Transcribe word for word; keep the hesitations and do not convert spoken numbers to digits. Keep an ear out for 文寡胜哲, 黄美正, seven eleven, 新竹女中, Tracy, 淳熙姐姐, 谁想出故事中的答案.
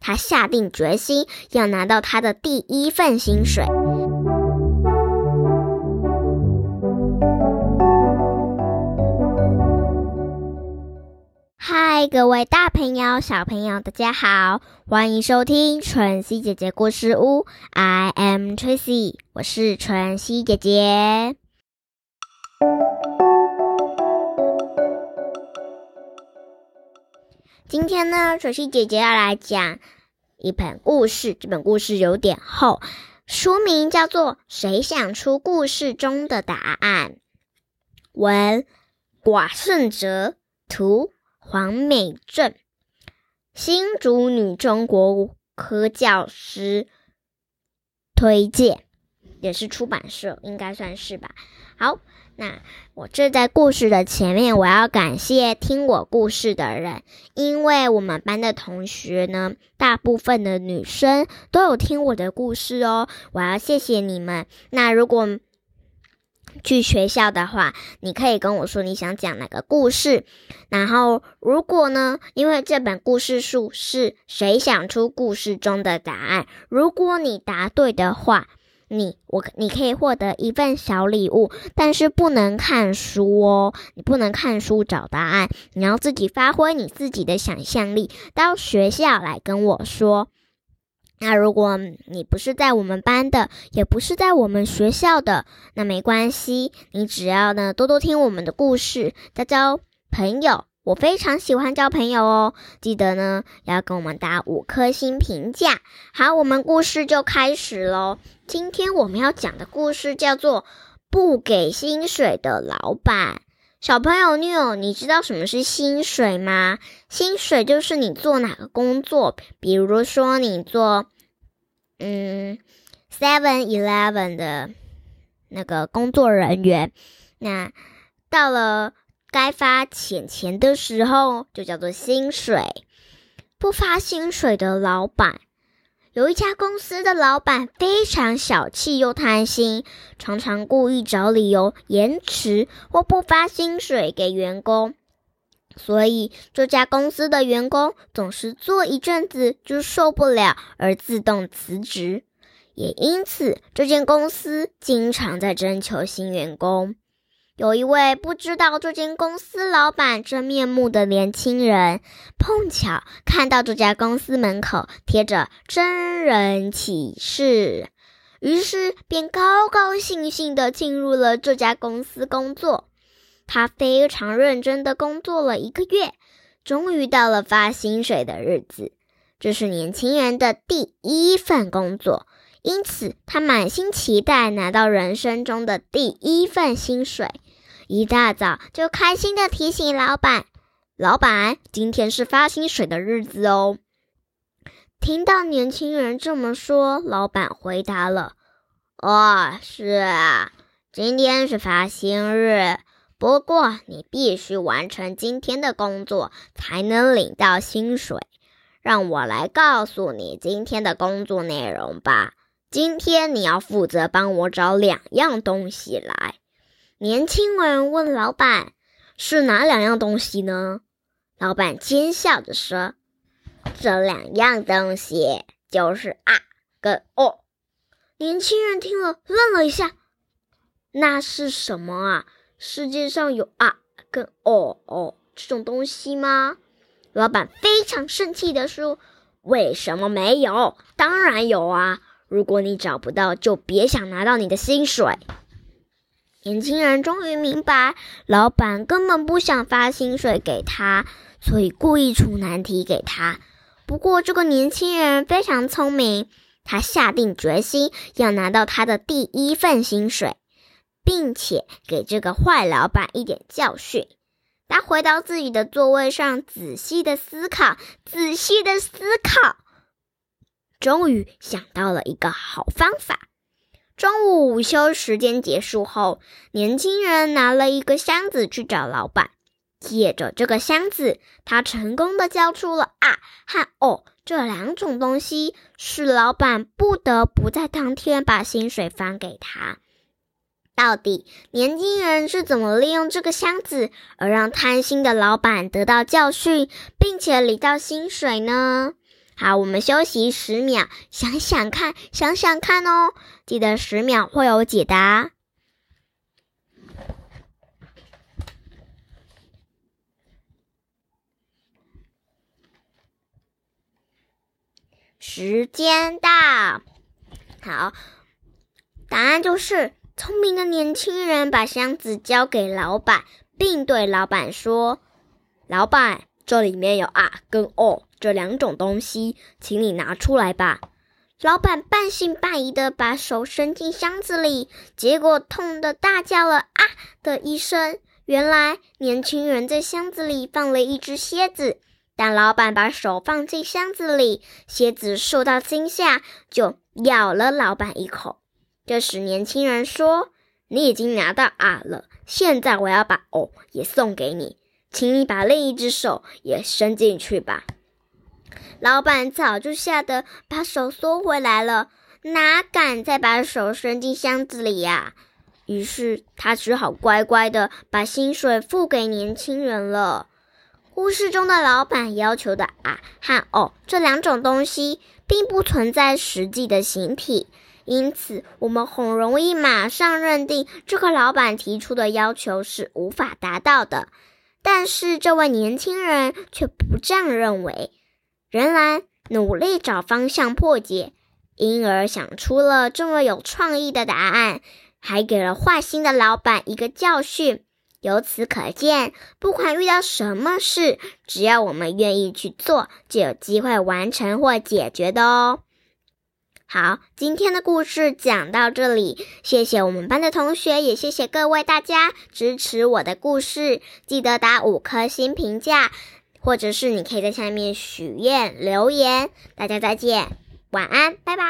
他下定决心要拿到他的第一份薪水。嗨，各位大朋友小朋友大家好，欢迎收听淳熙姐姐故事屋 I am Tracy， 我是淳熙姐姐。今天呢，淳熙姐姐要来讲一本故事，这本故事有点厚，书名叫做《谁想出故事中的答案》，文寡胜哲，图黄美正，新竹女中国科教师推荐，也是出版社，应该算是吧。好，那我这在故事的前面，我要感谢听我故事的人，因为我们班的同学呢，大部分的女生都有听我的故事哦，我要谢谢你们。那如果去学校的话，你可以跟我说你想讲哪个故事，然后如果呢，因为这本故事书是谁想出故事中的答案，如果你答对的话，你我你可以获得一份小礼物，但是不能看书哦，你不能看书找答案，你要自己发挥你自己的想象力，到学校来跟我说。那如果你不是在我们班的，也不是在我们学校的，那没关系，你只要呢多多听我们的故事，交交朋友，我非常喜欢交朋友哦，记得呢要跟我们打五颗星评价。好，我们故事就开始咯。今天我们要讲的故事叫做《不给薪水的老板》。小朋友 New， 你知道什么是薪水吗？薪水就是你做哪个工作，比如说你做嗯 seven eleven 的那个工作人员，那到了该发钱钱的时候就叫做薪水。不发薪水的老板，有一家公司的老板非常小气又贪心，常常故意找理由延迟或不发薪水给员工，所以这家公司的员工总是做一阵子就受不了而自动辞职，也因此这间公司经常在征求新员工。有一位不知道这间公司老板真面目的年轻人，碰巧看到这家公司门口贴着真人启事，于是便高高兴兴地进入了这家公司工作。他非常认真地工作了一个月，终于到了发薪水的日子。这是年轻人的第一份工作，因此他满心期待拿到人生中的第一份薪水。一大早就开心地提醒老板，老板，今天是发薪水的日子哦。听到年轻人这么说，老板回答了，哦，是啊，今天是发薪日，不过你必须完成今天的工作才能领到薪水。让我来告诉你今天的工作内容吧，今天你要负责帮我找两样东西来。年轻人问老板，是哪两样东西呢？老板奸笑着说，这两样东西就是啊跟哦。年轻人听了愣了一下，那是什么啊？世界上有啊跟哦哦这种东西吗？老板非常生气地说，为什么没有？当然有啊，如果你找不到就别想拿到你的薪水。年轻人终于明白，老板根本不想发薪水给他，所以故意出难题给他。不过这个年轻人非常聪明，他下定决心要拿到他的第一份薪水，并且给这个坏老板一点教训。他回到自己的座位上，仔细的思考，仔细的思考，终于想到了一个好方法。中午午休时间结束后，年轻人拿了一个箱子去找老板。借着这个箱子，他成功的交出了啊和哦这两种东西，使老板不得不在当天把薪水返给他。到底年轻人是怎么利用这个箱子，而让贪心的老板得到教训，并且领到薪水呢？好，我们休息十秒，想想看，想想看哦，记得十秒会有解答。时间到，好，答案就是聪明的年轻人把箱子交给老板，并对老板说：“老板，这里面有啊跟哦这两种东西，请你拿出来吧。”老板半信半疑的把手伸进箱子里，结果痛得大叫了啊的一声。原来年轻人在箱子里放了一只蝎子。但老板把手放进箱子里，蝎子受到惊吓，就咬了老板一口。这时年轻人说：“你已经拿到啊了，现在我要把哦也送给你，请你把另一只手也伸进去吧。”老板早就吓得把手缩回来了，哪敢再把手伸进箱子里呀、啊？于是他只好乖乖的把薪水付给年轻人了。故事中的老板要求的啊和哦这两种东西并不存在实际的形体，因此我们很容易马上认定这个老板提出的要求是无法达到的。但是这位年轻人却不这样认为，仍然努力找方向破解，因而想出了这么有创意的答案，还给了坏心的老板一个教训。由此可见，不管遇到什么事，只要我们愿意去做，就有机会完成或解决的哦。好，今天的故事讲到这里，谢谢我们班的同学，也谢谢各位大家支持我的故事，记得打五颗星评价，或者是你可以在下面许愿留言。大家再见，晚安，拜拜。